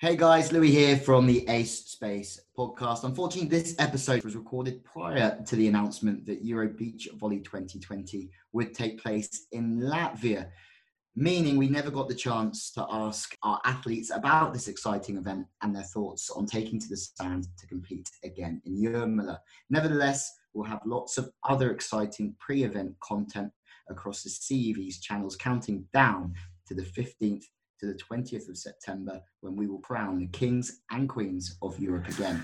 Hey guys, Louis here from the Ace Space podcast. Unfortunately, this episode was recorded prior to the announcement that Euro Beach Volley 2020 would take place in Latvia, meaning we never got the chance to ask our athletes about this exciting event and their thoughts on taking to the sand to compete again in Jūrmala. Nevertheless, we'll have lots of other exciting pre-event content across the CV's channels, counting down to the 15th to the 20th of September, when we will crown the kings and queens of Europe again.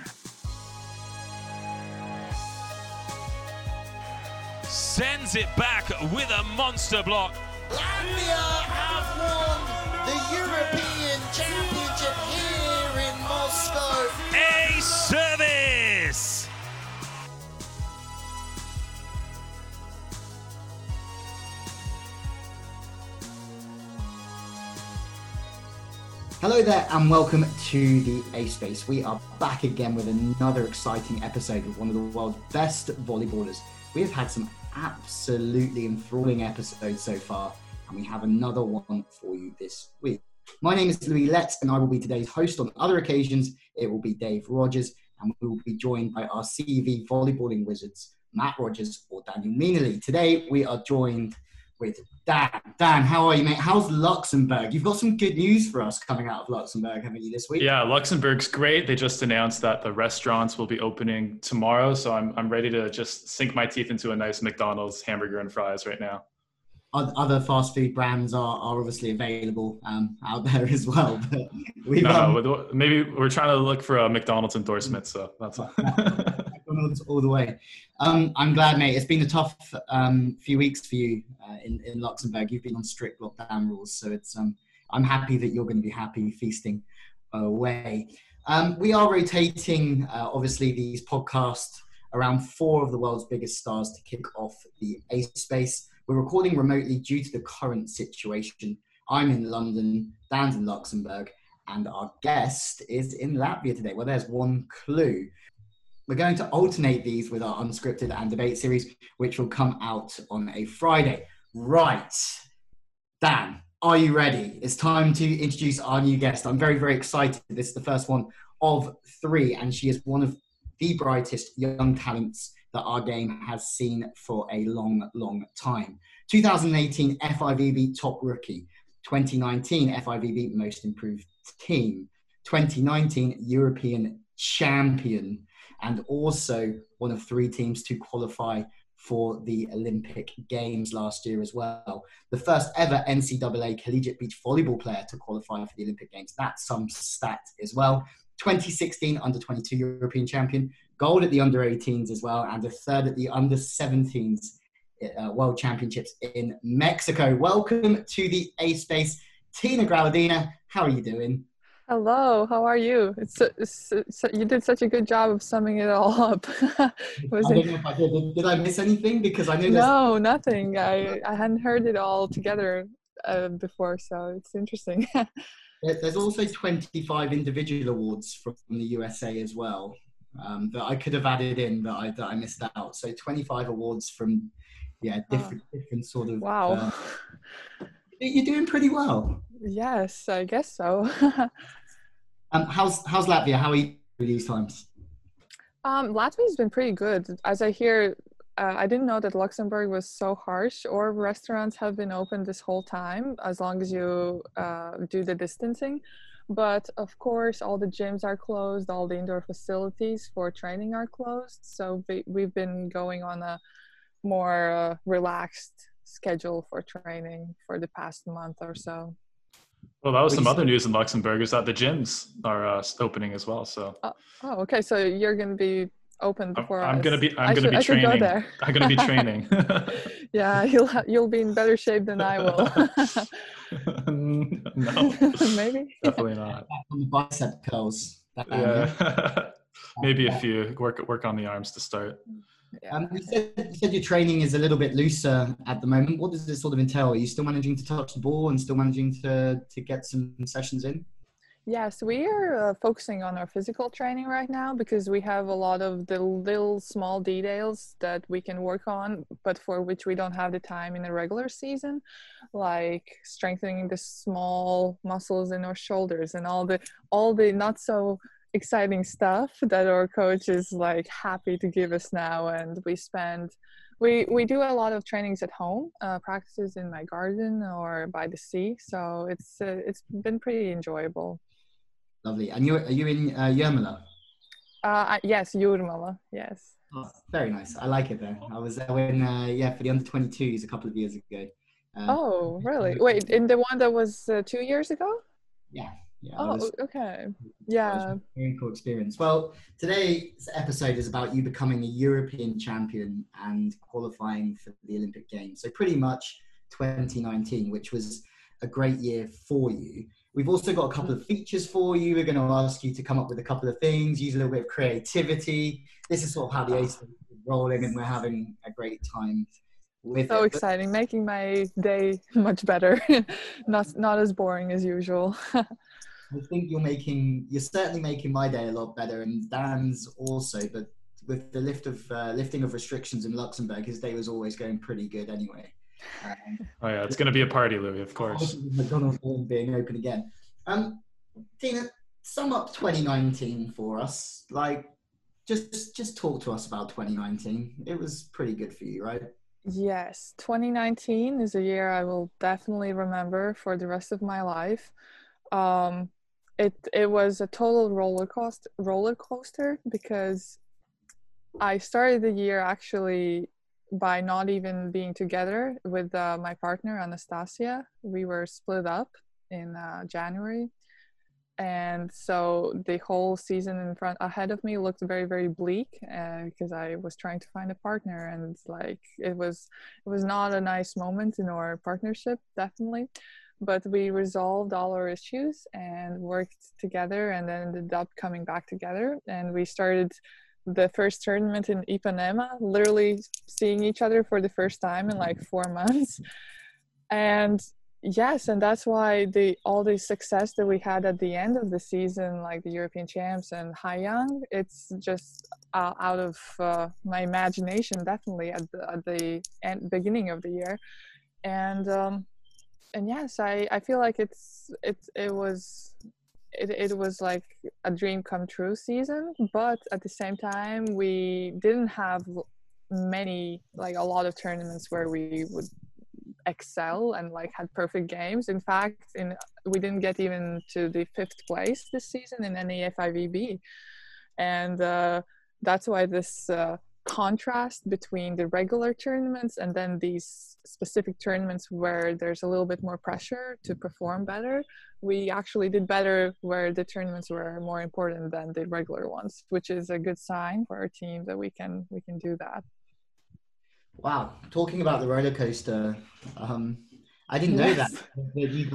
Sends it back with a monster block. Latvia have won the European Championship here in Moscow. A service! Hello there and welcome to the Ace Space. We are back again with another exciting episode with one of the world's best volleyballers. We have had some absolutely enthralling episodes so far, and we have another one for you this week. My name is Louis Letts and I will be today's host. On other occasions, it will be Dave Rogers, and we will be joined by our CV volleyballing wizards, Matt Rogers or Daniel Meneley. Today, we are joined with Dan. Dan, how are you, mate? How's Luxembourg? You've got some good news for us coming out of Luxembourg, haven't you, this week? Yeah, Luxembourg's great. They just announced that the restaurants will be opening tomorrow, so I'm ready to just sink my teeth into a nice McDonald's hamburger and fries right now. Other fast food brands are obviously available out there as well. But maybe we're trying to look for a McDonald's endorsement, so that's all. All the way. I'm glad, mate. It's been a tough few weeks for you in Luxembourg. You've been on strict lockdown rules, so it's. I'm happy that you're going to be happy feasting away. We are rotating, obviously, these podcasts around four of the world's biggest stars to kick off the Ace Space. We're recording remotely due to the current situation. I'm in London, Dan's in Luxembourg, and our guest is in Latvia today. Well, there's one clue. We're going to alternate these with our unscripted and debate series, which will come out on a Friday. Right. Dan, are you ready? It's time to introduce our new guest. I'm very, very excited. This is the first one of three, and she is one of the brightest young talents that our game has seen for a long, long time. 2018 FIVB Top Rookie, 2019 FIVB Most Improved Team, 2019 European Champion, and also one of three teams to qualify for the Olympic Games last year as well. The first ever NCAA collegiate beach volleyball player to qualify for the Olympic Games. That's some stat as well. 2016 under-22 European champion, gold at the under-18s as well, and a third at the under-17s World Championships in Mexico. Welcome to the A-Space, Tina Graudina. How are you doing? Hello, how are you? You did such a good job of summing it all up. Did I miss anything? Because I knew no, nothing. I hadn't heard it all together before, so it's interesting. There's also 25 individual awards from the USA as well that I could have added in that I missed out. So 25 awards from different sort of. Wow. You're doing pretty well. Yes, I guess so. How's Latvia? How are you these times? Latvia's been pretty good. As I hear, I didn't know that Luxembourg was so harsh, or restaurants have been open this whole time, as long as you do the distancing. But of course, all the gyms are closed, all the indoor facilities for training are closed. So we've been going on a more relaxed schedule for training for the past month or so. Well, that was some other news in Luxembourg, is that the gyms are opening as well. So. Oh, okay. So you're going to be open before us. I'm going to be training. Yeah, you'll be in better shape than I will. No. Maybe. Definitely not. On the bicep curls. Yeah. Maybe a few. Work on the arms to start. Yeah. You said your training is a little bit looser at the moment. What does this sort of entail? Are you still managing to touch the ball and still managing to get some sessions in? Yes, we are focusing on our physical training right now because we have a lot of the little small details that we can work on, but for which we don't have the time in the regular season, like strengthening the small muscles in our shoulders and all the not so exciting stuff that our coach is like happy to give us now. And we do a lot of trainings at home, practices in my garden or by the sea. So it's been pretty enjoyable. Lovely. And are you in Jūrmala? Yes, Jūrmala. Yes. Oh, very nice. I like it there. I was there when for the under 22s a couple of years ago. Oh, really? Wait, in the one that was 2 years ago? Yeah. Yeah, oh, okay. Yeah. Very cool experience. Well, today's episode is about you becoming a European champion and qualifying for the Olympic Games. So pretty much 2019, which was a great year for you. We've also got a couple of features for you. We're going to ask you to come up with a couple of things, use a little bit of creativity. This is sort of how the Ace is rolling, and we're having a great time with so it. Exciting, making my day much better. not as boring as usual. I think you're certainly making my day a lot better, and Dan's also. But with the lifting of restrictions in Luxembourg, his day was always going pretty good anyway. Oh yeah, it's going to be a party, Louis, of course. McDonald's being open again. Tina, sum up 2019 for us. Like, just talk to us about 2019. It was pretty good for you, right? Yes, 2019 is a year I will definitely remember for the rest of my life. It was a total roller coaster because I started the year actually by not even being together with my partner Anastasia. We were split up in January, and so the whole season ahead of me looked very, very bleak because I was trying to find a partner, and like it was not a nice moment in our partnership, definitely. But we resolved all our issues and worked together, and then ended up coming back together. And we started the first tournament in Ipanema, literally seeing each other for the first time in like 4 months. And yes, and that's why all the success that we had at the end of the season, like the European champs and Haiyang, it's just out of my imagination, definitely at the beginning of the year. And yes, I feel like it was like a dream come true season, but at the same time we didn't have a lot of tournaments where we would excel and like had perfect games. In fact, we didn't get even to the 5th place this season in any FIVB, and that's why this contrast between the regular tournaments and then these specific tournaments where there's a little bit more pressure to perform better, we actually did better where the tournaments were more important than the regular ones, which is a good sign for our team that we can do that. Wow, talking about the roller coaster, I didn't know that you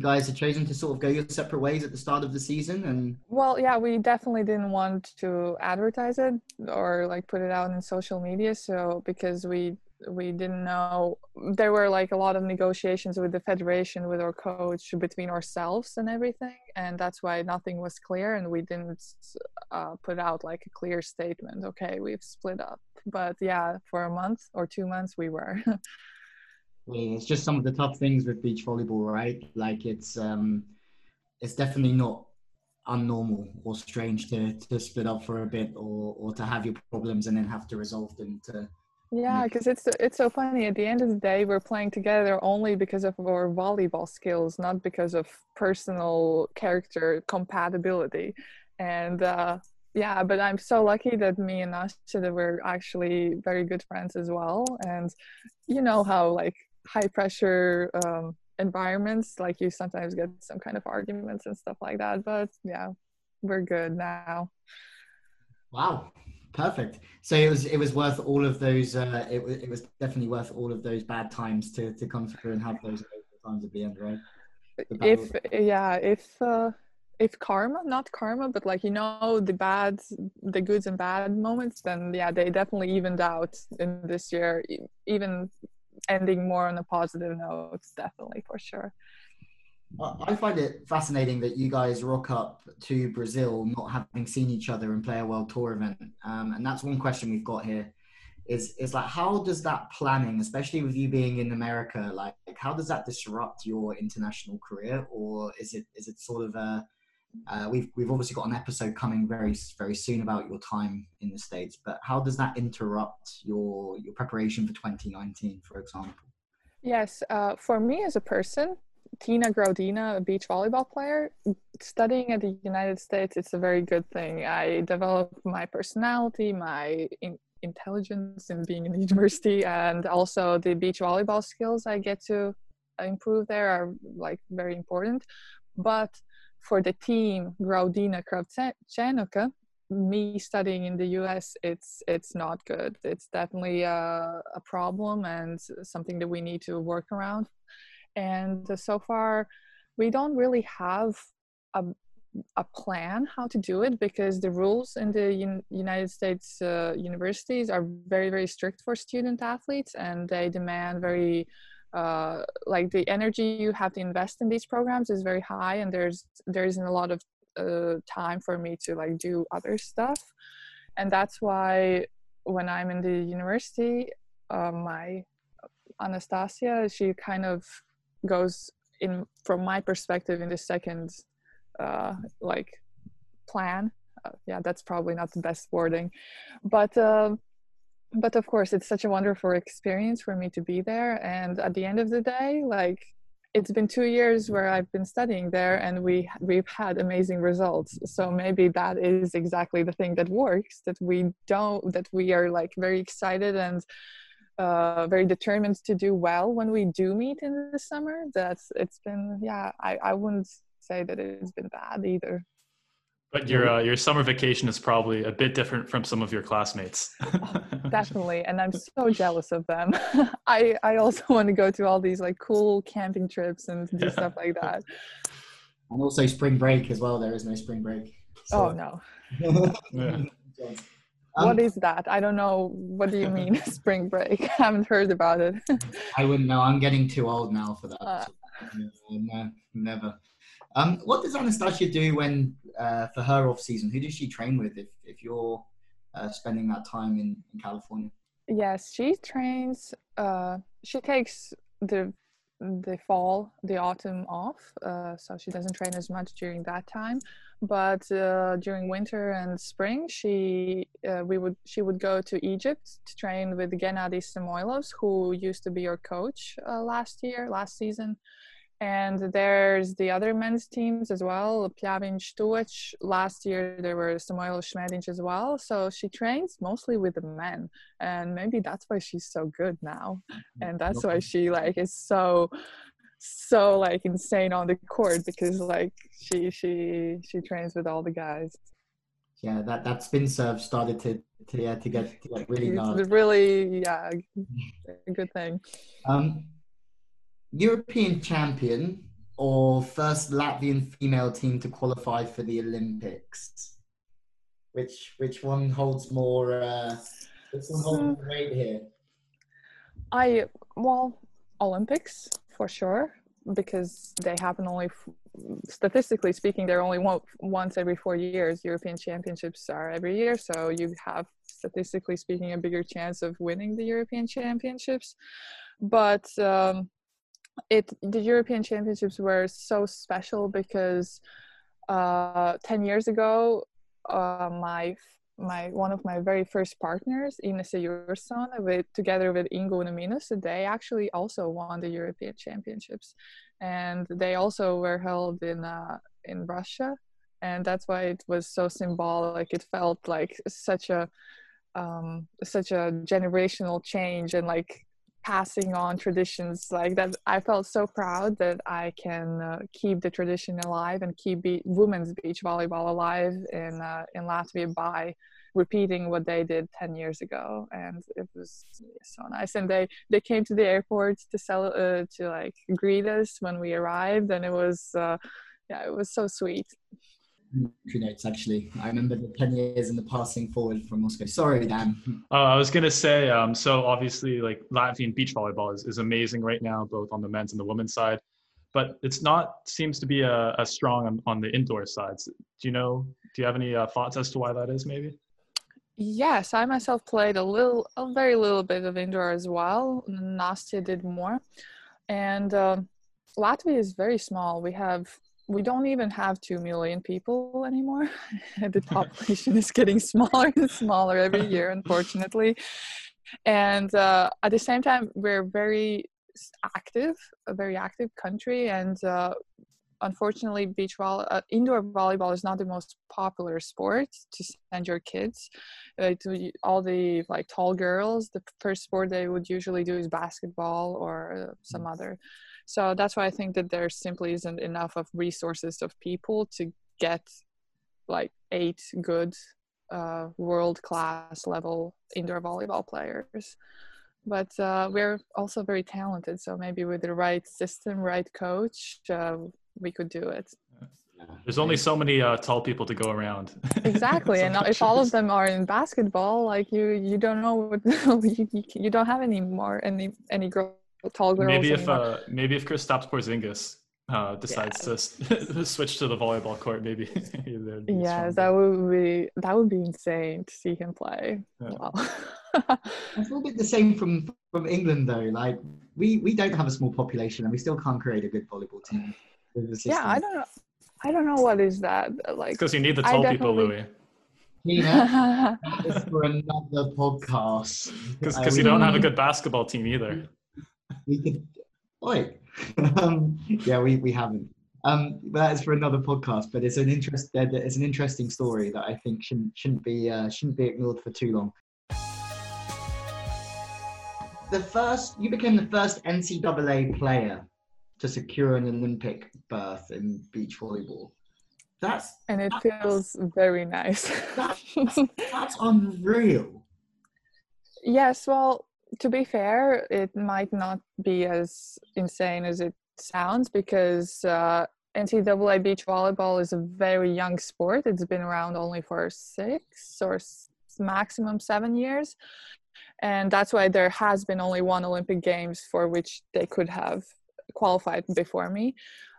guys had chosen to sort of go your separate ways at the start of the season. And well, yeah, we definitely didn't want to advertise it or like put it out in social media. So because we didn't know, there were like a lot of negotiations with the federation, with our coach, between ourselves and everything, and that's why nothing was clear, and we didn't put out like a clear statement. Okay, we've split up, but yeah, for a month or 2 months we were. It's just some of the tough things with beach volleyball, right? Like it's definitely not unnormal or strange to split up for a bit or to have your problems and then have to resolve them to. Yeah, because it's so funny. At the end of the day, we're playing together only because of our volleyball skills, not because of personal character compatibility. And yeah, but I'm so lucky that me and Nastia, that we're actually very good friends as well. And you know how like high pressure environments, like you sometimes get some kind of arguments and stuff like that, but yeah, we're good now. Wow, perfect. So it was worth all of those it was definitely worth all of those bad times to come through and have those times at the end, right? If karma, not karma, but like, you know, the goods and bad moments, then yeah, they definitely evened out in this year, even ending more on a positive note, definitely, for sure. I find it fascinating that you guys rock up to Brazil not having seen each other and play a World Tour event. And that's one question we've got here is like, how does that planning, especially with you being in America, like how does that disrupt your international career? Or is it sort of a, we've obviously got an episode coming very, very soon about your time in the States, but how does that interrupt your preparation for 2019, for example? Yes, for me as a person, Tina Graudina, a beach volleyball player, studying at the United States, it's a very good thing. I developed my personality, my intelligence in being in the university, and also the beach volleyball skills I get to improve there are like very important. But for the team, Graudiņa Kravčenoka, me studying in the US, it's not good. It's definitely a problem and something that we need to work around. And so far, we don't really have a plan how to do it, because the rules in the United States universities are very, very strict for student athletes, and they demand very, like the energy you have to invest in these programs is very high, and there isn't a lot of time for me to like do other stuff. And that's why when I'm in the university, my Anastasia, she kind of goes in from my perspective in the second like plan. Yeah, that's probably not the best wording, but of course it's such a wonderful experience for me to be there. And at the end of the day, like, it's been 2 years where I've been studying there, and we've had amazing results. So maybe that is exactly the thing that works, that we are like very excited and very determined to do well when we do meet in the summer. It's been, yeah, I wouldn't say that it's been bad either. But your summer vacation is probably a bit different from some of your classmates. Definitely, and I'm so jealous of them. I also want to go to all these like cool camping trips and do stuff like that. And also spring break as well. There is no spring break. So. Oh no. Yeah. What is that? I don't know. What do you mean, spring break? I haven't heard about it. I wouldn't know. I'm getting too old now for that. No, never. What does Anastasia do when for her off season? Who does she train with if you're spending that time in California? Yes, she trains. She takes the autumn off, so she doesn't train as much during that time. But during winter and spring, she would go to Egypt to train with Gennady Samoylovs, who used to be your coach last season. And there's the other men's teams as well, Pjavin Stuic. Last year there were Samoylo Schmedin as well. So she trains mostly with the men, and maybe that's why she's so good now, and that's why she like is so like insane on the court, because like she trains with all the guys. Yeah, that spin serve started to get really hard. It's really, yeah, a good thing. European champion or first Latvian female team to qualify for the Olympics. Which one holds more weight here? Well, Olympics for sure, because they happen only, statistically speaking, they're only once every 4 years. European championships are every year, so you have, statistically speaking, a bigger chance of winning the European championships. But the European championships were so special because 10 years ago, one of my very first partners, Ines Eurzon, together with Ingo and Aminus, they actually also won the European Championships, and they also were held in Russia, and that's why it was so symbolic. It felt like such a generational change and like passing on traditions like that. I felt so proud that I can keep the tradition alive and keep women's beach volleyball alive in Latvia by repeating what they did 10 years ago. And it was so nice. And they came to the airport to like greet us when we arrived, and it was it was so sweet. Who knows, actually. I remember the 10 years and the passing forward from Moscow. Sorry, Dan. I was going to say, so obviously, like, Latvian beach volleyball is amazing right now, both on the men's and the women's side. but it's not seems to be a strong on the indoor sides. Do you have any thoughts as to why that is maybe? Yes, I myself played a very little bit of indoor as well. Nastya did more. And Latvia is very small. We don't even have 2 million people anymore. The population is getting smaller and smaller every year, unfortunately. And at the same time, we're a very active country. And unfortunately, indoor volleyball is not the most popular sport to send your kids to. All the tall girls, the first sport they would usually do is basketball or some other. So that's why I think that there simply isn't enough of resources of people to get 8 good world-class level indoor volleyball players. But we're also very talented. So maybe with the right system, right coach, we could do it. There's only so many tall people to go around. Exactly. And if all of them are in basketball, you don't know, you don't have any girls. Tall girls. Maybe if Kristaps Porzingis decides to switch to the volleyball court, maybe. Yes, that would be insane to see him play. Yeah. Wow. It's a little bit the same from England though. We don't have a small population and we still can't create a good volleyball team. Yeah, I don't know what is that like. Because you need the tall people, Louis. Tina, that's for another podcast. Because you don't have a good basketball team either. We could, we haven't. But that is for another podcast. But it's an interesting story that I think shouldn't be ignored for too long. You became the first NCAA player to secure an Olympic berth in beach volleyball. It feels very nice. That's unreal. Yes, well. To be fair, it might not be as insane as it sounds because NCAA beach volleyball is a very young sport. It's been around only for 6 or maximum 7 years. And that's why there has been only one Olympic Games for which they could have qualified before me.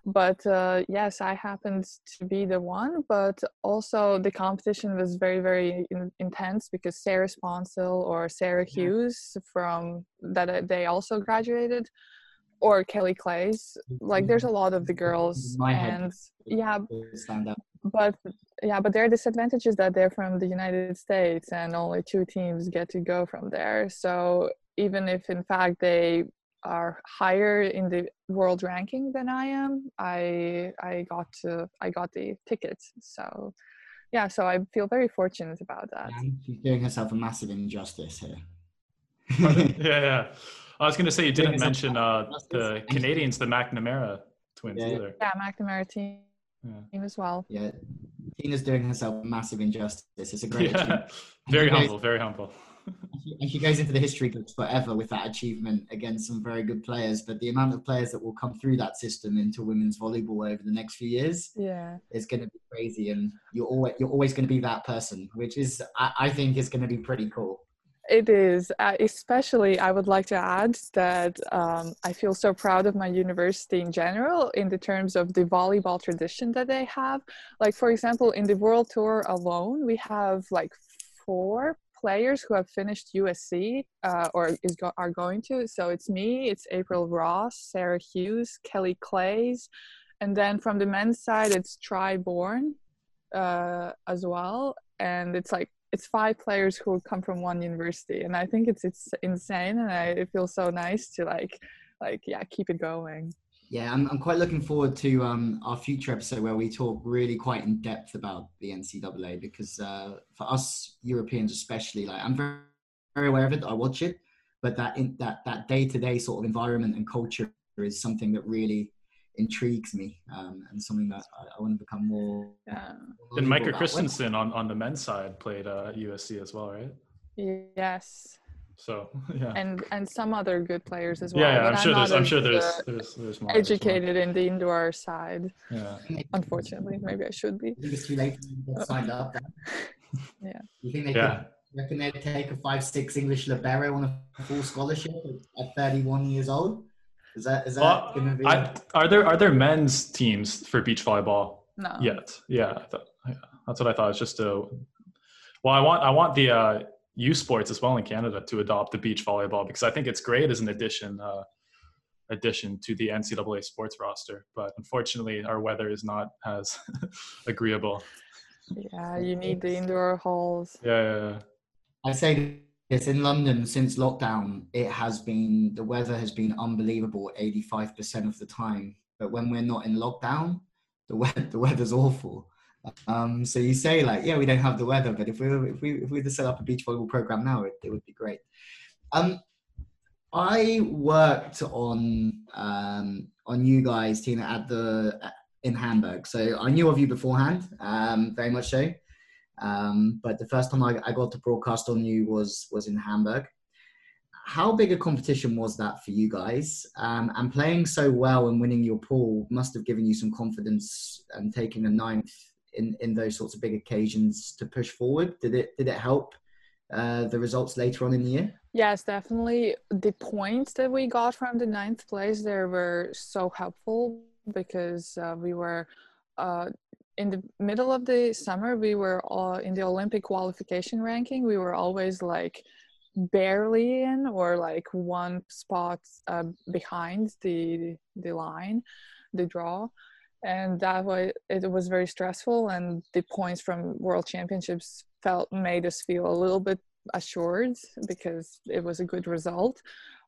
But yes, I happened to be the one, but also the competition was very, very intense because Sarah Sponsel or Sara Hughes they also graduated, or Kelly Claes. There's a lot of the girls. But their disadvantage is that they're from the United States and only 2 teams get to go from there. So even if in fact they are higher in the world ranking than I am, I got the ticket. So yeah, so I feel very fortunate about that. She's doing herself a massive injustice here. Yeah. I was going to say you didn't mention the Canadians, the McNamara twins either. Yeah, McNamara team as well. Yeah, Tina's doing herself a massive injustice. It's a great achievement. Very humble. And she goes into the history books forever with that achievement against some very good players. But the amount of players that will come through that system into women's volleyball over the next few years is going to be crazy. And you're always going to be that person, which is, I think, is going to be pretty cool. It is. Especially, I would like to add that I feel so proud of my university in general in the terms of the volleyball tradition that they have. For example, in the World Tour alone, we have 4 players who have finished USC are going to. So it's me, it's April Ross, Sara Hughes, Kelly Claes, and then from the men's side it's Tri Bourne as well. And it's 5 players who come from one university, and I think it's insane, and it feels so nice to keep it going. Yeah, I'm quite looking forward to our future episode where we talk really quite in depth about the NCAA because for us Europeans especially, I'm very, very aware of it. I watch it, but that day-to-day sort of environment and culture is something that really intrigues me and something that I want to become more. And Micah Christensen on the men's side played USC as well, right? Yes. So yeah, and some other good players as well. Yeah, I'm sure there's more educated in the indoor side. Yeah, unfortunately, maybe I should be. I think it's too late to get signed up. Yeah. You think they reckon they'd take a 5'6" English libero on a full scholarship at 31 years old? Is that going to be? Are there men's teams for beach volleyball? No. Yet, yeah, that's what I thought. It's just a. Well, I want the U Sports as well in Canada to adopt the beach volleyball because I think it's great as an addition to the NCAA sports roster. But unfortunately, our weather is not as agreeable. Yeah, you need the indoor halls. Yeah. I say this, in London, since lockdown, the weather has been unbelievable 85% of the time. But when we're not in lockdown, the weather's awful. So you say like, yeah, we don't have the weather, but if we were to set up a beach volleyball program now, it would be great. I worked on you guys, Tina, in Hamburg. So I knew of you beforehand, very much so. But the first time I got to broadcast on you was in Hamburg. How big a competition was that for you guys? And playing so well and winning your pool must have given you some confidence and taking a ninth in those sorts of big occasions to push forward. Did it help the results later on in the year? Yes, definitely. The points that we got from the ninth place, they were so helpful because we were in the middle of the summer, we were all in the Olympic qualification ranking. We were always like barely in or like one spot behind the line, the draw. And that way it was very stressful, and the points from World Championships made us feel a little bit assured because it was a good result.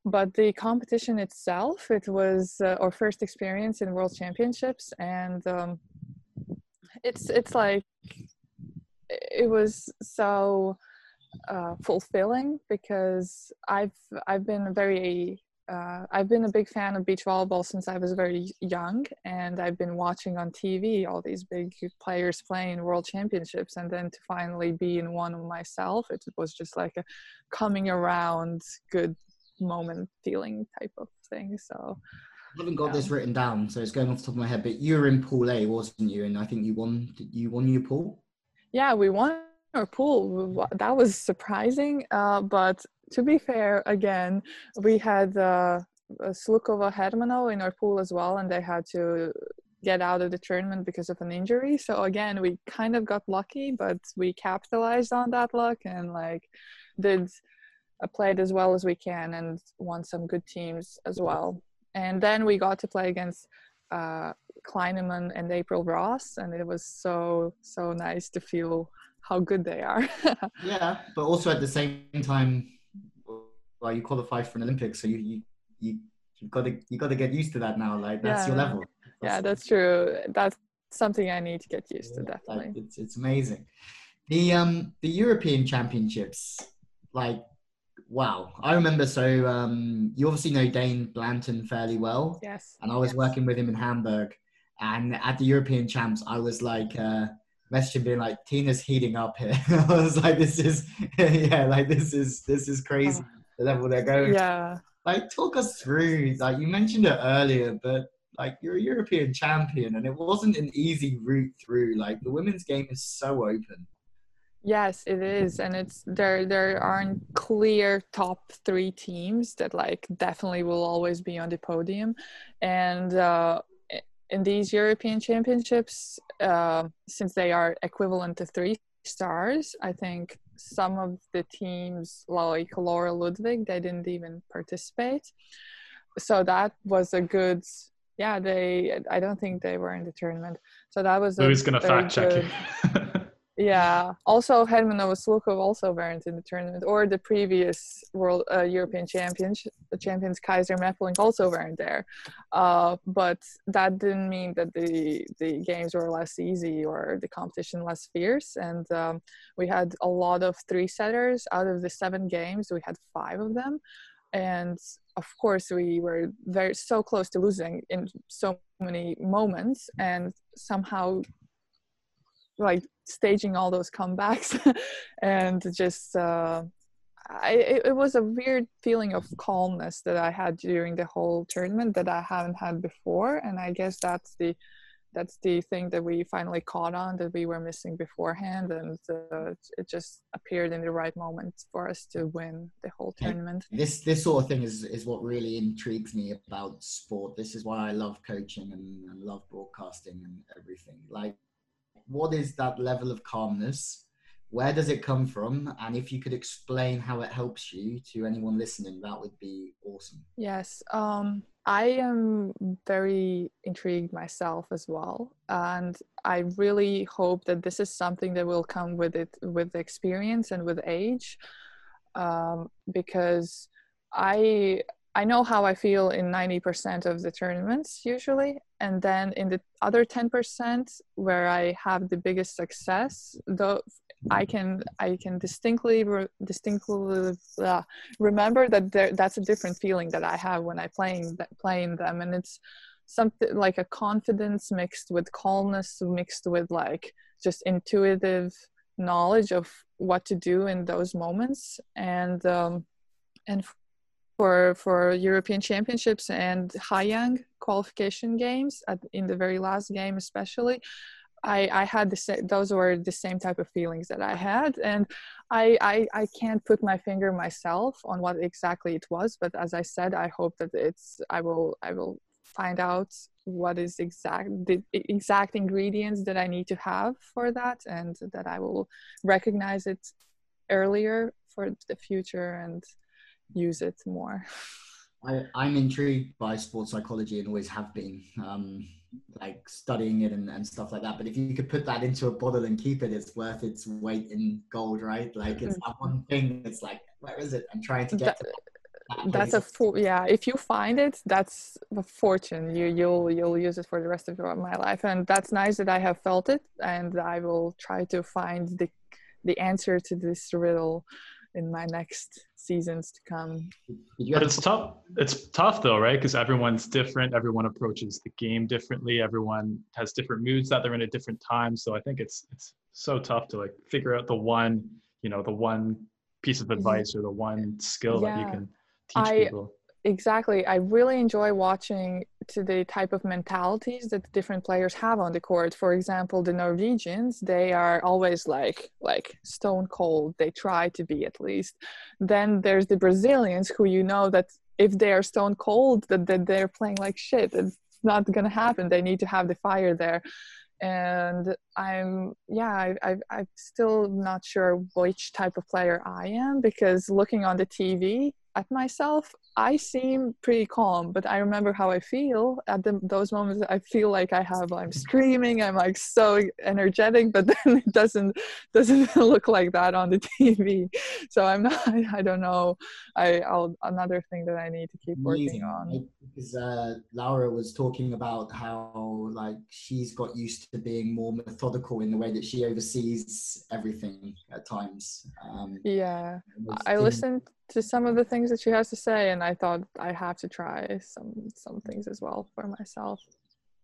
But the competition itself, it was our first experience in World Championships, and it's like it was so fulfilling because I've been a big fan of beach volleyball since I was very young, and I've been watching on TV all these big players playing World Championships, and then to finally be in one myself, it was just like a coming around good moment feeling type of thing. So I haven't got this written down, so it's going off the top of my head, but you were in pool A, wasn't you? And I think you won your pool? Yeah, we won our pool. That was surprising. But to be fair, again, we had Slukova Hermano in our pool as well, and they had to get out of the tournament because of an injury. So again, we kind of got lucky, but we capitalized on that luck and like played as well as we can and won some good teams as well. And then we got to play against Klineman and April Ross, and it was so nice to feel how good they are. Yeah, but also at the same time, well, you qualify for an Olympics, so you've got to get used to that now. Like that's your level. That's true. That's something I need to get used to, definitely. Like, it's amazing. The European Championships, like. Wow. I remember, so you obviously know Dane Blanton fairly well. Yes. And I was working with him in Hamburg. And at the European Champs, I was like, messaging being like, Tina's heating up here. I was like, this is crazy, the level they're going. Yeah. Like, talk us through, like you mentioned it earlier, but like you're a European champion and it wasn't an easy route through. Like the women's game is so open. Yes, it is, and it's there aren't clear top three teams that like definitely will always be on the podium, and in these European Championships, since they are equivalent to 3 stars, I think some of the teams like Laura Ludwig, they didn't even participate, so that was a good. Yeah, I don't think they were in the tournament, so that was. Who's going to fact check you? Yeah. Also, Hermano and Slukov also weren't in the tournament, or the previous World European champions Kaiser Meppeling also weren't there. But that didn't mean that the games were less easy or the competition less fierce. And we had a lot of 3-setters. Out of the 7 games, we had 5 of them, and of course we were so close to losing in so many moments, and somehow. Like staging all those comebacks and just it was a weird feeling of calmness that I had during the whole tournament that I haven't had before, and I guess that's the that's the thing that we finally caught on that we were missing beforehand, and it just appeared in the right moment for us to win the whole tournament. This sort of thing is what really intrigues me about sport. This is why I love coaching and love broadcasting and everything. Like, what is that level of calmness? Where does it come from? And if you could explain how it helps you to anyone listening, that would be awesome. Yes. I am very intrigued myself as well. And I really hope that this is something that will come with experience and with age. Because I know how I feel in 90% of the tournaments usually. And then in the other 10% where I have the biggest success, though, I can distinctly remember that that's a different feeling that I have when I playing them, and it's something like a confidence mixed with calmness, mixed with like just intuitive knowledge of what to do in those moments, and for European Championships and Haiyang qualification games in the very last game especially. I had those were the same type of feelings that I had, and I can't put my finger myself on what exactly it was, but as I said, I hope that I will find out what is the exact ingredients that I need to have for that, and that I will recognize it earlier for the future and use it more. I'm intrigued by sports psychology and always have been, like studying it and stuff like that. But if you could put that into a bottle and keep it, it's worth its weight in gold, right? Like it's that one thing that's like, where is it? I'm trying to get to that. That's a fool. Yeah. If you find it, that's a fortune. You'll use it for the rest of my life. And that's nice that I have felt it, and I will try to find the answer to this riddle in my next seasons to come. But it's tough though, right? Because everyone's different, everyone approaches the game differently, everyone has different moods that they're in at different times, so I think it's so tough to like figure out the one piece of advice or the one skill that you can teach people. Exactly. I really enjoy watching to the type of mentalities that different players have on the court. For example, the Norwegians, they are always like stone cold. They try to be, at least. Then there's the Brazilians who, you know, that if they are stone cold, that they're playing like shit. It's not going to happen. They need to have the fire there. And I'm still not sure which type of player I am, because looking on the TV at myself, I seem pretty calm, but I remember how I feel at those moments. I feel like I'm screaming, I'm like so energetic, but then it doesn't look like that on the TV. So another thing that I need to keep working on. Because Laura was talking about how like she's got used to being more methodical in the way that she oversees everything at times. I listened to some of the things that she has to say, and I thought I have to try some things as well for myself.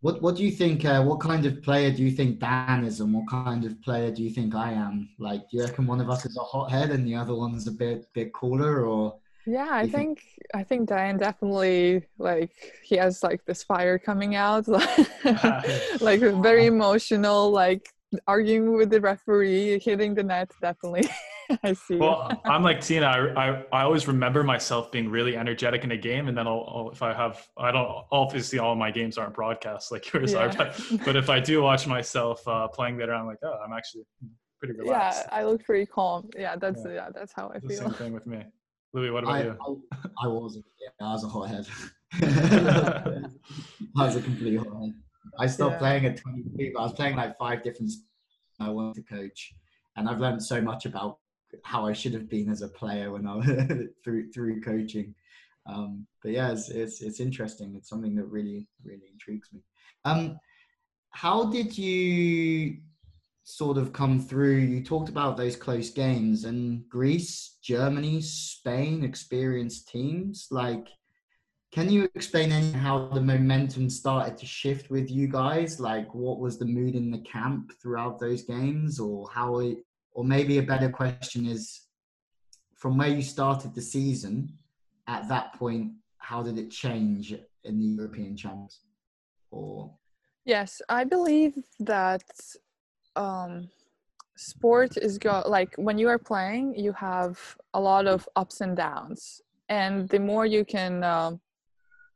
What do you think, what kind of player do you think Dan is, and what kind of player do you think I am? Like, do you reckon one of us is a hothead and the other one's a bit cooler, or? Yeah, I think Dan definitely, like, he has like this fire coming out, like very emotional, like arguing with the referee, hitting the net, definitely. I see. Well, I'm like Tina. I always remember myself being really energetic in a game, and then obviously all of my games aren't broadcast like yours are, but if I do watch myself playing later, I'm like, oh, I'm actually pretty relaxed. Yeah, I look pretty calm. Yeah, that's how I feel. Same thing with me. Louis, what about you? I was a hothead. I was a complete hothead. I stopped playing at 23, but I was playing like 5 different sports I wanted to coach, and I've learned so much about how I should have been as a player when I was through coaching. But yeah, it's interesting. It's something that really, really intrigues me. How did you sort of come through? You talked about those close games, and Greece, Germany, Spain, experienced teams. Like, can you explain how the momentum started to shift with you guys? Like, what was the mood in the camp throughout those games, or how it, or maybe a better question is, from where you started the season, at that point, how did it change in the European Champs? Or Yes, I believe that sport is like when you are playing, you have a lot of ups and downs, and the more you can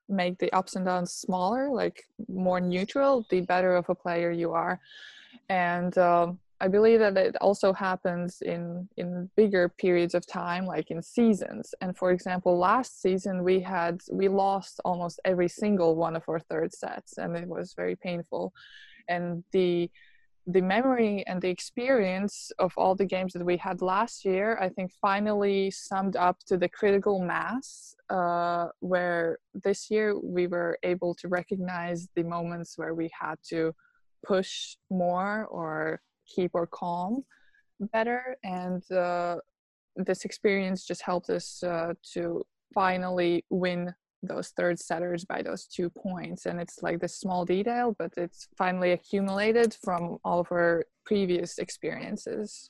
make the ups and downs smaller, like more neutral, the better of a player you are. And I believe that it also happens in bigger periods of time, like in seasons. And for example, last season we lost almost every single one of our third sets, and it was very painful. And the memory and the experience of all the games that we had last year, I think finally summed up to the critical mass where this year we were able to recognize the moments where we had to push more or keep our calm better, and this experience just helped us to finally win those third setters by those 2 points. And it's like this small detail, but it's finally accumulated from all of our previous experiences.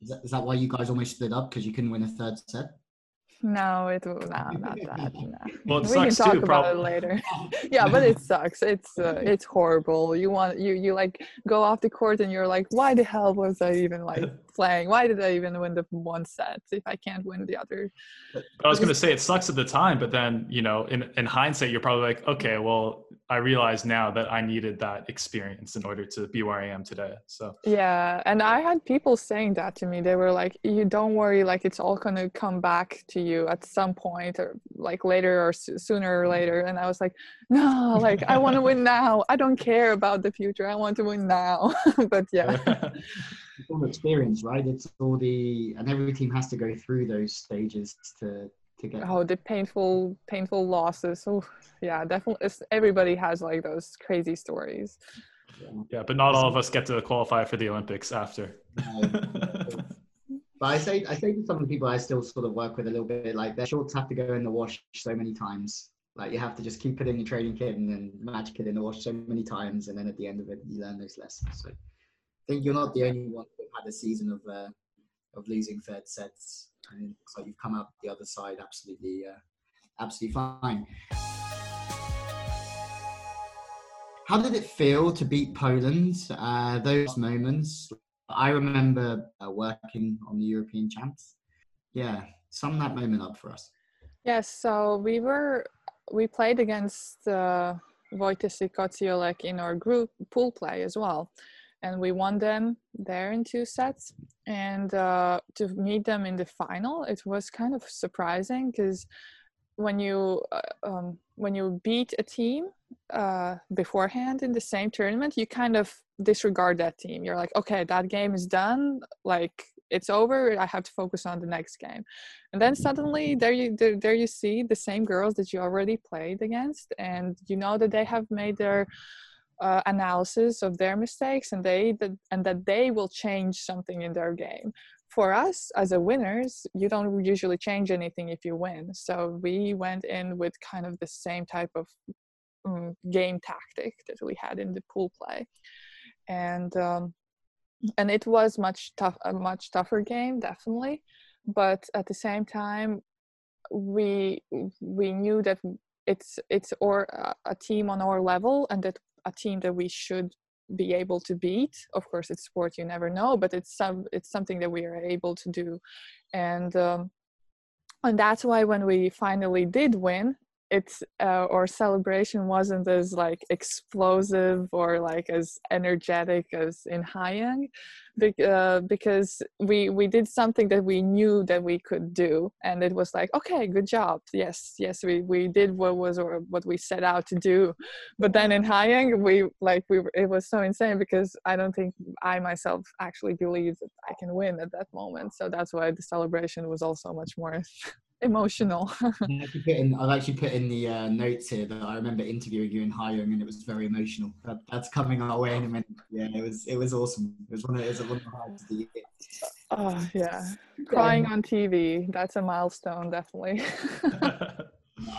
Is that why you guys almost split up, because you couldn't win a third set? No, it will not that. No. Well, it sucks too. We can talk about it later. Yeah, but it sucks. It's horrible. You like go off the court and you're like, why the hell was I even like playing? Why did I even win the one set if I can't win the other? I was going to say it sucks at the time, but then in hindsight, you're probably like, okay, well, I realize now that I needed that experience in order to be where I am today. So yeah, and I had people saying that to me. They were like, "You don't worry, like it's all gonna come back to you at some point, or like later, or sooner or later." And I was like, "No, like I want to win now. I don't care about the future. I want to win now." But yeah, it's all experience, right? It's all and every team has to go through those stages to get. Oh, the painful losses. Oh. Yeah, definitely. Everybody has like those crazy stories. Yeah, but not all of us get to qualify for the Olympics after. But I say to some people I still sort of work with a little bit, like their shorts have to go in the wash so many times. Like you have to just keep putting your training kit and then match kit in the wash so many times, and then at the end of it, you learn those lessons. So I think you're not the only one who had a season of losing third sets, and it's like you've come out the other side absolutely fine. How did it feel to beat Poland? Those moments, I remember working on the European Champs. Yeah, sum that moment up for us. Yes, so we played against Wojciech Kociolek in our group pool play as well, and we won them there in 2 sets. And to meet them in the final, it was kind of surprising because when you beat a team beforehand in the same tournament, you kind of disregard that team. You're like, okay, that game is done, like it's over, I have to focus on the next game. And then suddenly there you see the same girls that you already played against, and you know that they have made their analysis of their mistakes, and that they will change something in their game. For us as a winners, you don't usually change anything if you win. So we went in with kind of the same type of game tactic that we had in the pool play, and it was a much tougher game, definitely. But at the same time, we knew that it's a team on our level, and that a team that we should be able to beat. Of course, it's sport, you never know, but it's something that we are able to do. And that's why when we finally did win, it's our celebration wasn't as like explosive or like as energetic as in Haiyang, because we did something that we knew that we could do, and it was like, okay, good job, yes, we did what we set out to do. But then in Haiyang, it was so insane because I don't think I myself actually believed that I can win at that moment. So that's why the celebration was also much more emotional. I've actually put in the notes here that I remember interviewing you in Haiyang, and it was very emotional. That's coming our way in a minute. Yeah, it was awesome. It was one of the highlights of the year. Oh yeah, crying on TV. That's a milestone, definitely.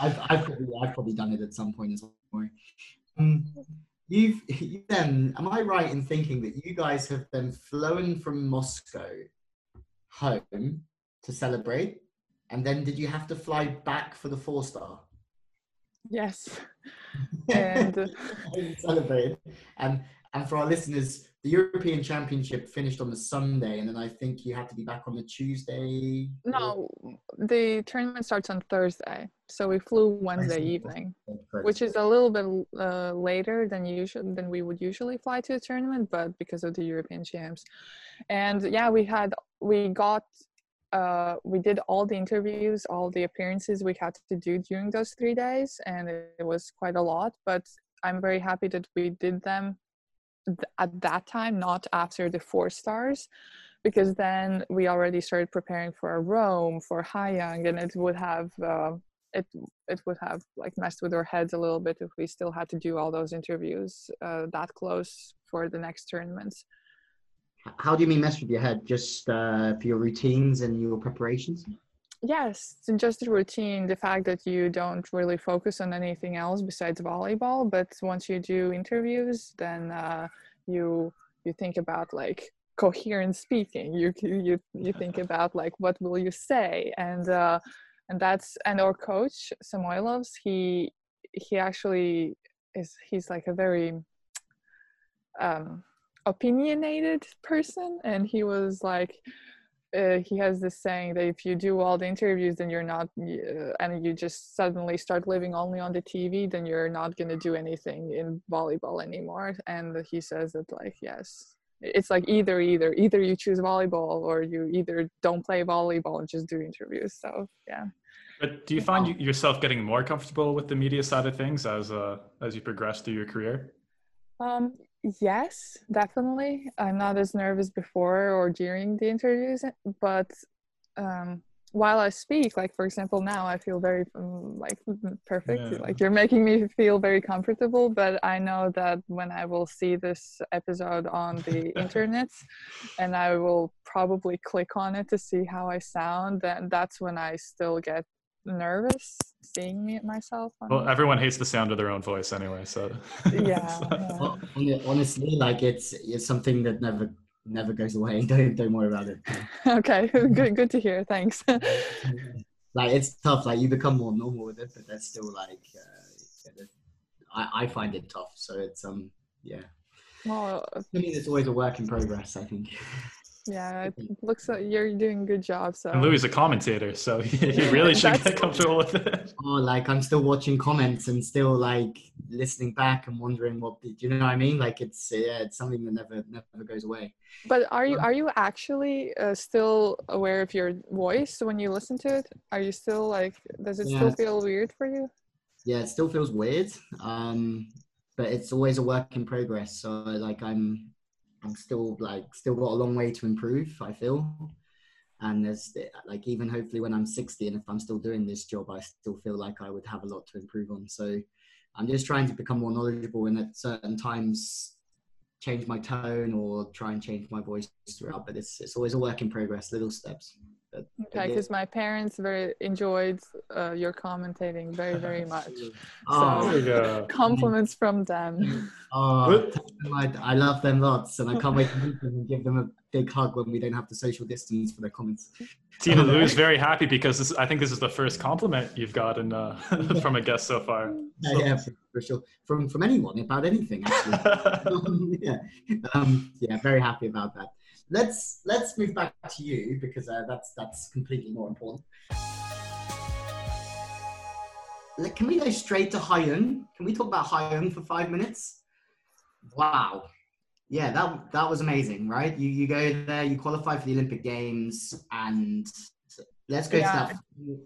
I've probably done it at some point as well. You then, am I right in thinking that you guys have been flown from Moscow home to celebrate? And then did you have to fly back for the 4-star? Yes. And celebrate. And for our listeners, the European Championship finished on the Sunday, and then I think you had to be back on the Tuesday. No, the tournament starts on Thursday, so we flew Wednesday evening, which is a little bit later than we would usually fly to a tournament, but because of the European Champs. And yeah, we did all the interviews, all the appearances we had to do during those 3 days, and it was quite a lot, but I'm very happy that we did them at that time, not after the 4 stars, because then we already started preparing for Rome, for Haiyang, and it would have like messed with our heads a little bit if we still had to do all those interviews that close for the next tournaments. How do you mean mess with your head? Just for your routines and your preparations? Yes, just the routine, the fact that you don't really focus on anything else besides volleyball, but once you do interviews, then you think about like coherent speaking, you think about like what will you say, and our coach Samoylovs, he actually he's like a very opinionated person, and he was like, he has this saying that if you do all the interviews, then you're not, and you just suddenly start living only on the TV, then you're not going to do anything in volleyball anymore. And he says that like, yes, it's like either you choose volleyball or you either don't play volleyball and just do interviews. So, yeah. But do you find yourself getting more comfortable with the media side of things as you progress through your career? Yes, definitely. I'm not as nervous before or during the interviews, but while I speak, like for example now, I feel very like perfect. Yeah. Like you're making me feel very comfortable, but I know that when I will see this episode on the internet, and I will probably click on it to see how I sound, then that's when I still get nervous seeing me at myself. Well, everyone hates the sound of their own voice anyway, so yeah. So. Yeah. Honestly, like it's something that never goes away. Don't worry about it. Okay, good to hear. Thanks. Like it's tough. Like you become more normal with it, but that's still like I find it tough. So it's yeah. Well, I mean, it's always a work in progress, I think. Yeah, it looks like you're doing a good job. So. And Louis is a commentator, so he really should get comfortable with it. Oh, like I'm still watching comments and still like listening back and wondering what, do you know what I mean? Like it's something that never goes away. But are you actually still aware of your voice when you listen to it? Are you still like, does it still feel weird for you? Yeah, it still feels weird, but it's always a work in progress. So like I'm still got a long way to improve, I feel. And there's like, even hopefully when I'm 60 and if I'm still doing this job, I still feel like I would have a lot to improve on. So I'm just trying to become more knowledgeable and at certain times change my tone or try and change my voice throughout, but it's always a work in progress, little steps. Okay, because my parents very enjoyed your commentating very, very much. Oh, so yeah. Compliments from them. Oh, I love them lots, and I can't wait to meet them and give them a big hug when we don't have to social distance for their comments. Tina, Lou is very happy because I think this is the first compliment you've gotten from a guest so far. So. Yeah, for sure. From anyone, about anything, actually. Yeah, very happy about that. Let's move back to you because that's completely more important. Can we go straight to Haiyang? Can we talk about Haiyang for 5 minutes? Wow, yeah, that was amazing, right? You go there, you qualify for the Olympic Games, and let's go to that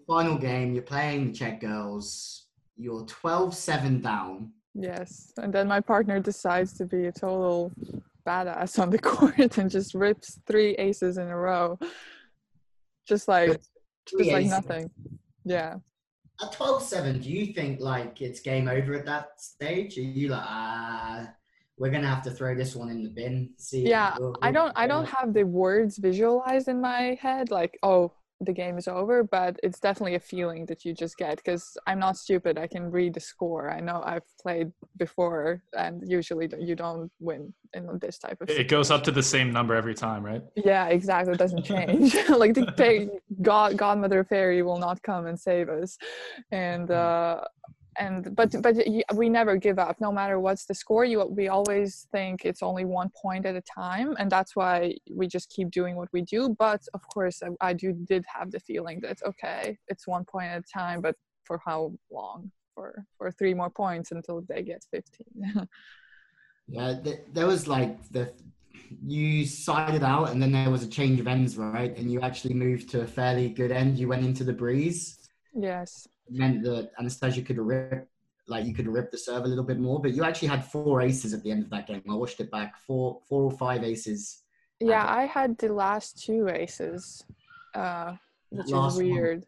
final game. You're playing the Czech girls. You're 12-7 down. Yes, and then my partner decides to be a total badass on the court and just rips 3 aces in a row, just like nothing. Yeah, at 12-7, do you think like it's game over at that stage? Are you like, we're gonna have to throw this one in the bin? See, yeah, I don't have the words visualized in my head like, oh, the game is over, but it's definitely a feeling that you just get because I'm not stupid. I can read the score. I know I've played before, and usually you don't win in this type of situation. It goes up to the same number every time, right? Yeah, exactly. It doesn't change. Like the godmother fairy will not come and save us. And And but we never give up, no matter what's the score. We always think it's only 1 point at a time, and that's why we just keep doing what we do. But of course, I did have the feeling that okay, it's 1 point at a time, but for how long? For 3 more points until they get 15. Yeah, there was like you sided out, and then there was a change of ends, right? And you actually moved to a fairly good end. You went into the breeze. Yes. Meant that Anastasia could rip, like you could rip the serve a little bit more, but you actually had 4 aces at the end of that game. I watched it back, four or five aces. Yeah, I had the last 2 aces, which is weird.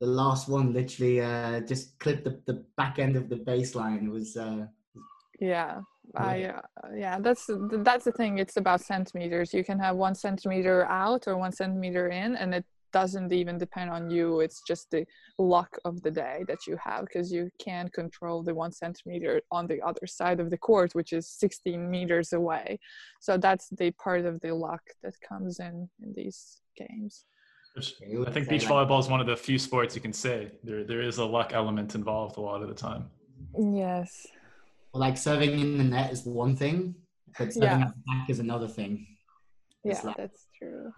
The last one literally just clipped the back end of the baseline. Was yeah, that's the thing. It's about centimeters. You can have 1 centimeter out or 1 centimeter in, and it doesn't even depend on you. It's just the luck of the day that you have, because you can't control the 1 centimeter on the other side of the court, which is 16 meters away. So that's the part of the luck that comes in these games. I think beach volleyball is one of the few sports you can say there is a luck element involved a lot of the time. Yes. Well, like serving in the net is one thing, but serving out the back is another thing. Yeah, like, that's true.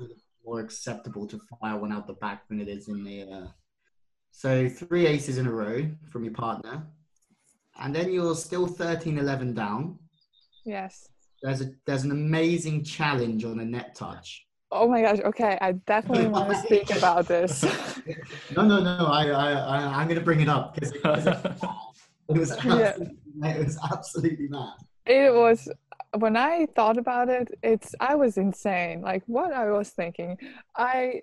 More acceptable to fire one out the back than it is in the so 3 aces in a row from your partner, and then you're still 13-11 down. Yes, there's an amazing challenge on a net touch. Oh my gosh, okay, I definitely want to speak about this. No, I'm gonna bring it up because it was absolutely mad. It was. When I thought about it, I was insane. Like, what I was thinking.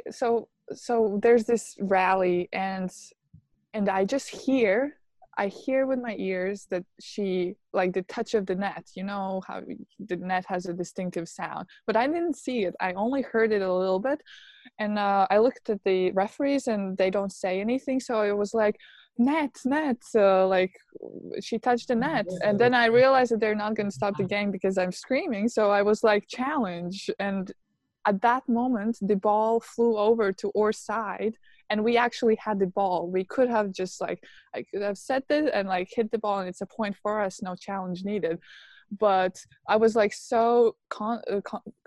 So there's this rally, and I hear with my ears that she, like, the touch of the net, you know how the net has a distinctive sound, but I didn't see it. I only heard it a little bit. And I looked at the referees and they don't say anything. So it was like, net, like she touched the net. And then I realized that they're not going to stop the game because I'm screaming. So I was like, challenge. And at that moment, the ball flew over to our side. And we actually had the ball. We could have just I could have set it and hit the ball, and it's a point for us, no challenge needed. But I was so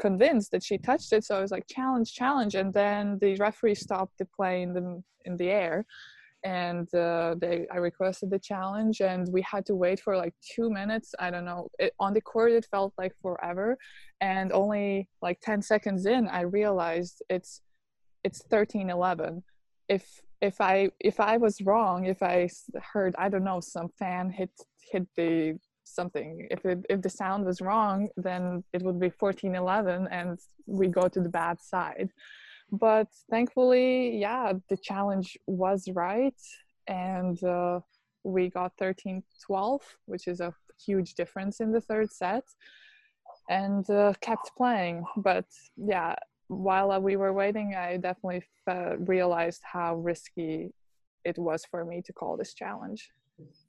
convinced that she touched it. So I was like, challenge. And then the referee stopped the play in the air. And I requested the challenge, and we had to wait for 2 minutes. I don't know. On the court, it felt like forever. And only 10 seconds in, I realized it's 13-11. If I was wrong, if I heard, I don't know, some fan hit the something, if the sound was wrong, then it would be 14-11 and we go to the bad side. But thankfully, yeah, the challenge was right, and we got 13-12, which is a huge difference in the third set, and kept playing. But yeah, while we were waiting, I definitely realized how risky it was for me to call this challenge.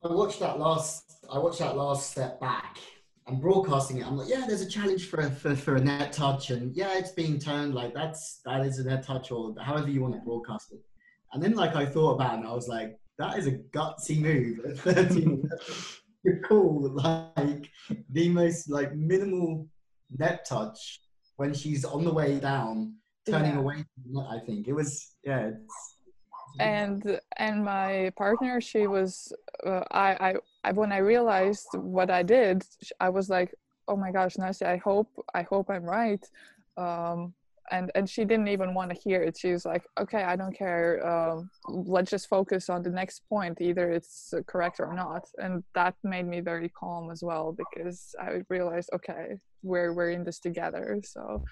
I watched that last set back. I'm broadcasting it. I'm like, yeah, there's a challenge for a net touch, and yeah, it's being turned, that is a net touch, or however you want to broadcast it. And then I thought about it, and I was like, that is a gutsy move at 13. You're cool, the most minimal net touch when she's on the way down, turning away from the net. I think it was And my partner, she was when I realized what I did, I was like, oh my gosh, Nastya, I hope I'm right. And she didn't even want to hear it. She was like, okay, I don't care. Let's just focus on the next point, either it's correct or not. And that made me very calm as well, because I realized, okay, we're in this together. So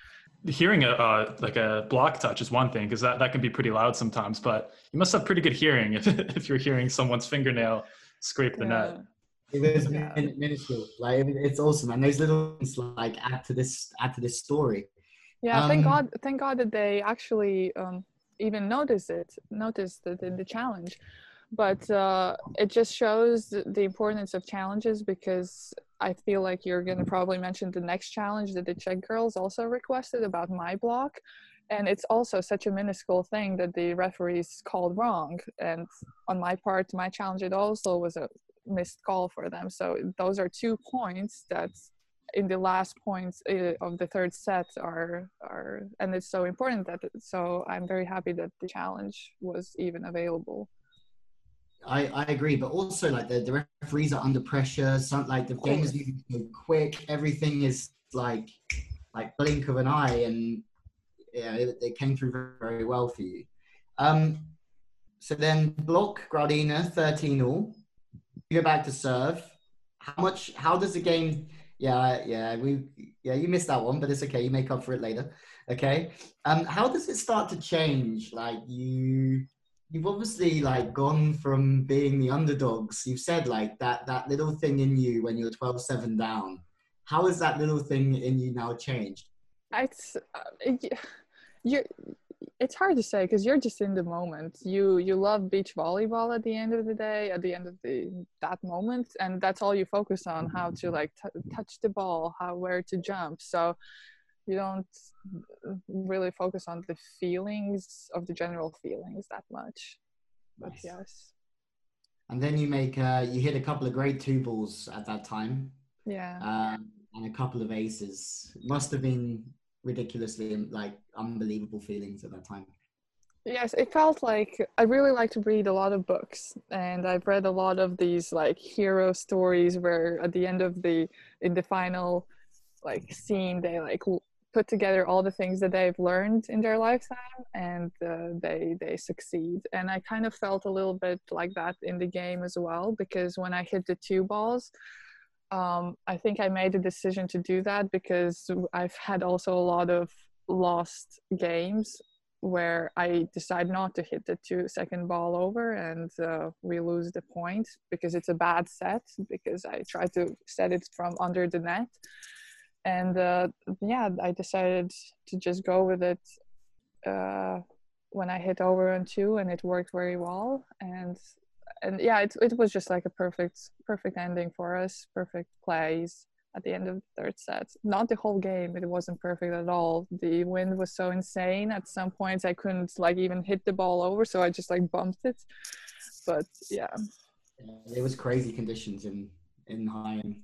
hearing a block touch is one thing, because that can be pretty loud sometimes, but you must have pretty good hearing if you're hearing someone's fingernail scrape the net. It was minuscule. It's awesome, and those little things add to this story. Yeah, thank God that they actually even noticed it in the challenge. But it just shows the importance of challenges, because I feel like you're going to probably mention the next challenge that the Czech girls also requested about my block, and it's also such a minuscule thing that the referees called wrong. And on my part, my challenge, it also was a missed call for them. So those are 2 points that in the last points of the third set are, and it's so important that, so I'm very happy that the challenge was even available. I agree, but also like the referees are under pressure. Some, like the game is moving so quick. Everything is like blink of an eye, and yeah, it came through very well for you. So then block Graudina 13-all. You go back to serve. How does the game? You missed that one, but it's okay. You make up for it later. Okay. How does it start to change? Like you've obviously like gone from being the underdogs. You've said like that little thing in you when you're 12-7 down. How has that little thing in you now changed? It's hard to say because you're just in the moment. You love beach volleyball at the end of the day, at the end of that moment, and that's all you focus on: how to like touch the ball, where to jump. So you don't really focus on the feelings of the general feelings that much. But nice. Yes. And then you you hit a couple of grade 2 balls at that time. Yeah. And a couple of aces. It must have been ridiculously like unbelievable feelings at that time. Yes, it felt like I really like to read a lot of books, and I've read a lot of these like hero stories where at the end of in the final like scene they like put together all the things that they've learned in their lifetime, and they succeed. And I kind of felt a little bit like that in the game as well, because when I hit the 2 balls, I think I made the decision to do that because I've had also a lot of lost games where I decide not to hit the 2-second ball over, and we lose the point because it's a bad set, because I tried to set it from under the net. And I decided to just go with it when I hit over on 2, and it worked very well. And yeah, it was just like a perfect ending for us. Perfect plays at the end of the third set. Not the whole game; it wasn't perfect at all. The wind was so insane. At some points, I couldn't like even hit the ball over, so I just like bumped it. But yeah, it was crazy conditions in Haiyang.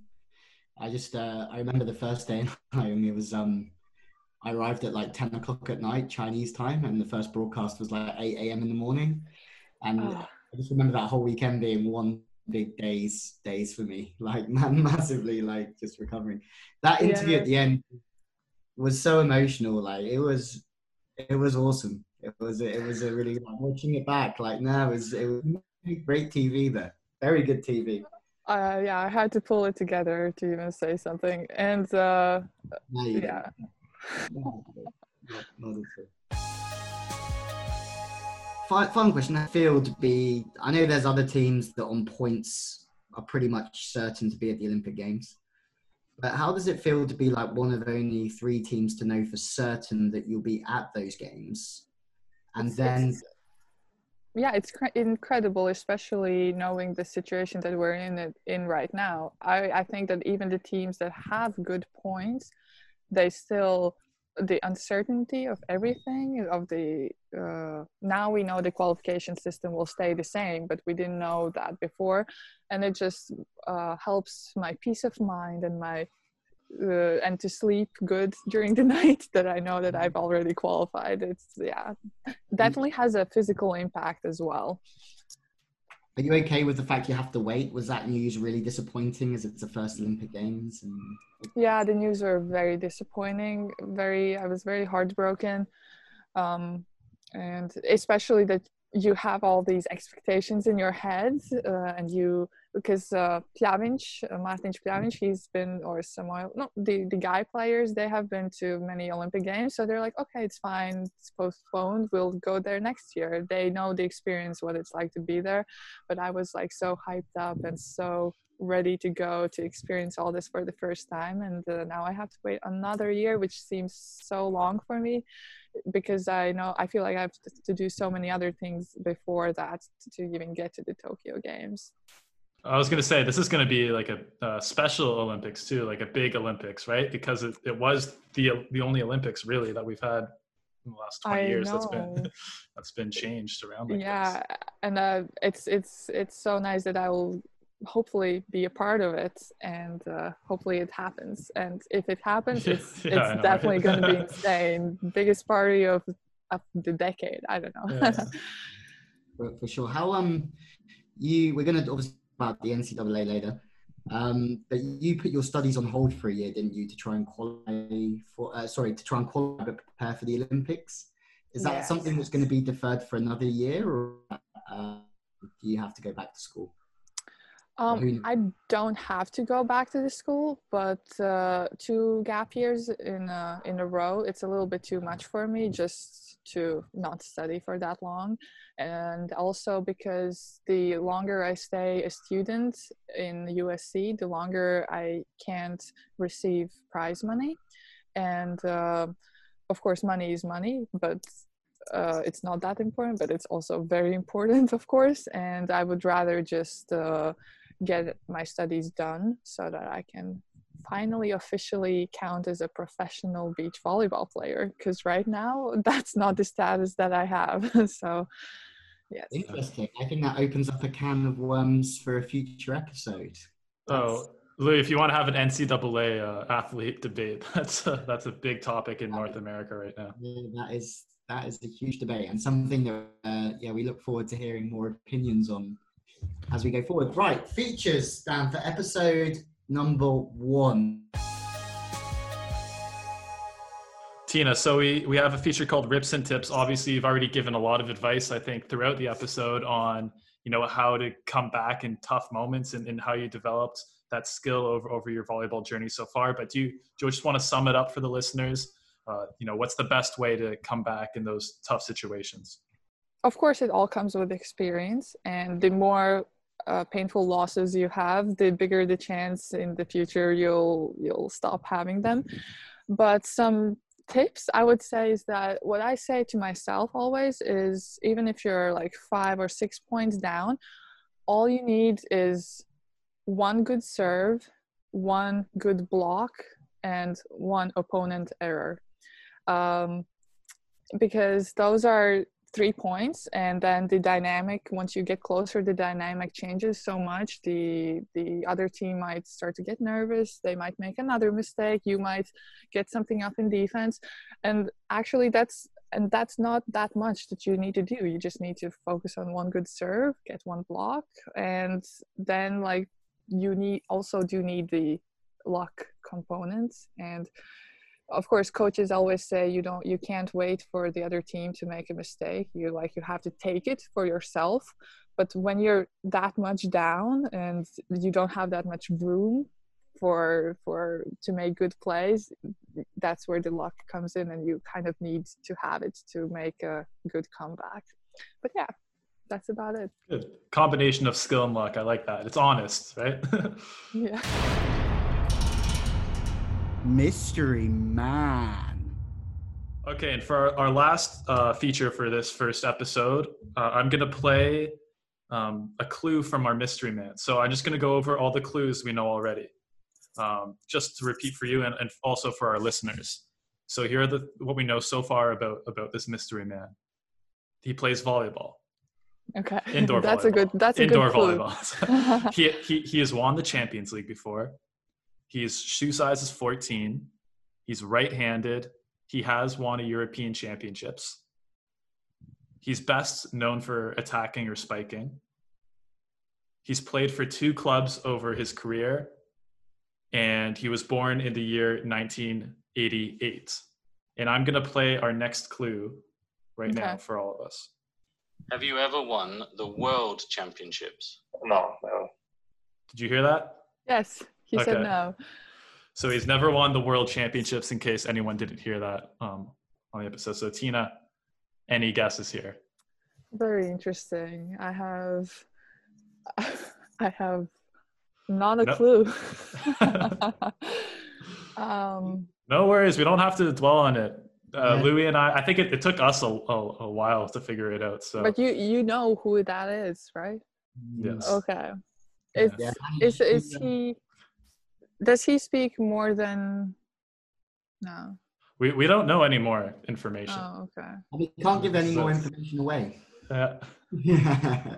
I just I remember the first day in Haiyang. It was I arrived at like 10 o'clock at night Chinese time, and the first broadcast was like 8 a.m. in the morning, and. I just remember that whole weekend being one big days for me, like massively, like just recovering. That interview at the end was so emotional. Like it was awesome. It was a really like, watching it back. Like it was great TV there. Very good TV. I had to pull it together to even say something. And Final question. I feel to be, I know there's other teams that on points are pretty much certain to be at the Olympic Games, but how does it feel to be like one of only 3 teams to know for certain that you'll be at those games? And it's incredible, especially knowing the situation that we're in right now. I think that even the teams that have good points, they still... the uncertainty of everything, of the now we know the qualification system will stay the same, but we didn't know that before, and it just helps my peace of mind and my and to sleep good during the night that I know that I've already qualified. It's definitely has a physical impact as well. Are you okay with the fact you have to wait? Was that news really disappointing as it's the first Olympic Games? And... yeah, the news were very disappointing. I was very heartbroken. And especially that you have all these expectations in your head. Because Mārtiņš Pļaviņš, the guy players, they have been to many Olympic Games. So they're like, okay, it's fine. It's postponed. We'll go there next year. They know the experience, what it's like to be there. But I was like so hyped up and so ready to go to experience all this for the first time. And now I have to wait another year, which seems so long for me because I feel like I have to do so many other things before that to even get to the Tokyo Games. I was going to say, this is going to be like a special Olympics too, like a big Olympics, right? Because it was the only Olympics really that we've had in the last 20 years that's been changed around. Like this. And it's so nice that I will hopefully be a part of it, and hopefully it happens. And if it happens, it's definitely going to be insane. Biggest party of the decade. I don't know. Yeah. For sure. How we're going to obviously talk about the NCAA later. But you put your studies on hold for a year, didn't you, to try and qualify for? To try and qualify but prepare for the Olympics. Is that something that's going to be deferred for another year, or do you have to go back to school? I don't have to go back to the school, but 2 gap years in a row, it's a little bit too much for me just to not study for that long. And also because the longer I stay a student in USC, the longer I can't receive prize money. And of course, money is money, but it's not that important, but it's also very important, of course. And I would rather just... get my studies done so that I can finally officially count as a professional beach volleyball player, because right now that's not the status that I have. So yes, interesting. I think that opens up a can of worms for a future episode. Louis, if you want to have an NCAA athlete debate, that's a big topic in North America right now. That is a huge debate, and something that we look forward to hearing more opinions on as we go forward. Right, features, Dan, for episode number 1. Tina, so we have a feature called Rips and Tips. Obviously, you've already given a lot of advice, I think, throughout the episode on, how to come back in tough moments and how you developed that skill over your volleyball journey so far. But do you just want to sum it up for the listeners? What's the best way to come back in those tough situations? Of course, it all comes with experience, and the more painful losses you have, the bigger the chance in the future you'll stop having them. But some tips I would say is that what I say to myself always is, even if you're like 5 or 6 points down, all you need is 1 good serve, 1 good block, and 1 opponent error. Because those are 3 points, and then the dynamic, once you get closer, the dynamic changes so much. The other team might start to get nervous, they might make another mistake, you might get something up in defense, and actually that's not that much that you need to do. You just need to focus on 1 good serve, get 1 block, and then you need the luck components. And of course, coaches always say you can't wait for the other team to make a mistake. You have to take it for yourself. But when you're that much down and you don't have that much room to make good plays, that's where the luck comes in, and you kind of need to have it to make a good comeback. But yeah, that's about it. Good. Combination of skill and luck. I like that. It's honest, right? Yeah. Mystery Man. Okay, and for our last feature for this first episode, I'm going to play a clue from our Mystery Man. So I'm just going to go over all the clues we know already, just to repeat for you and also for our listeners. So here are what we know so far about this Mystery Man. He plays volleyball. Okay. Indoor that's volleyball. That's a good clue. Volleyball. He has won the Champions League before. His shoe size is 14. He's right-handed. He has won a European championships. He's best known for attacking or spiking. He's played for 2 clubs over his career, and he was born in the year 1988. And I'm going to play our next clue now for all of us. Have you ever won the World Championships? No. Did you hear that? Yes. He said no. So he's never won the World Championships, in case anyone didn't hear that on the episode. So Tina, any guesses here? Very interesting. I have not a clue. No worries. We don't have to dwell on it. Louis and I think it took us a while to figure it out. So, but you know who that is, right? Yes. Okay. Is he? Does he speak more than... No. We don't know any more information. Oh, okay. We can't give any more information away. Yeah.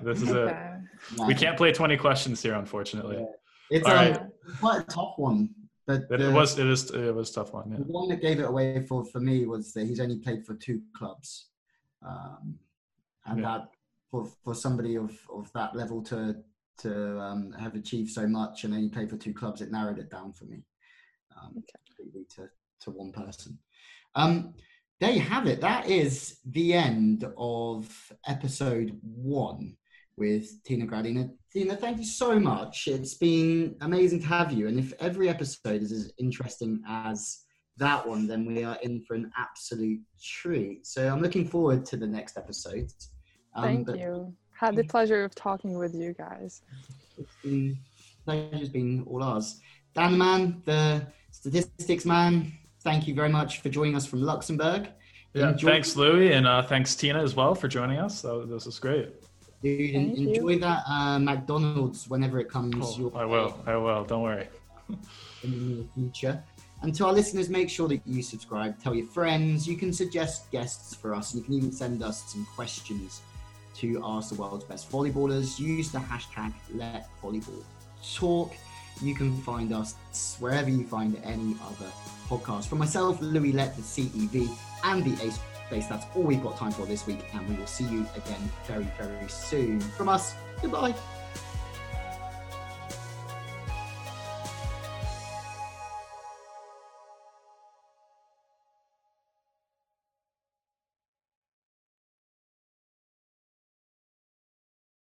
This is it. Yeah. We can't play 20 questions here, unfortunately. Yeah. It's quite a tough one. But it was a tough one. Yeah. The one that gave it away for me was that he's only played for 2 clubs, and that for somebody of that level to have achieved so much and only play for 2 clubs, it narrowed it down for me completely to one person. There you have it. That is the end of episode 1 with Tina Graudina. Tina, thank you so much. It's been amazing to have you. And if every episode is as interesting as that one, then we are in for an absolute treat. So I'm looking forward to the next episode. Thank you. Had the pleasure of talking with you guys. The pleasure's been all ours. Dan the man, the statistics man, thank you very much for joining us from Luxembourg. Yeah, thanks, Louis, and thanks, Tina, as well, for joining us. This was great. Dude, enjoy that McDonald's whenever it comes your way. I will. Don't worry. In the near future. And to our listeners, make sure that you subscribe, tell your friends. You can suggest guests for us. You can even send us some questions to ask the world's best volleyballers. Use the hashtag #LetVolleyballTalk. You can find us wherever you find any other podcast. From myself, Louis Lett, the CEV, and the Ace Space, that's all we've got time for this week, and we will see you again very, very soon. From us, goodbye.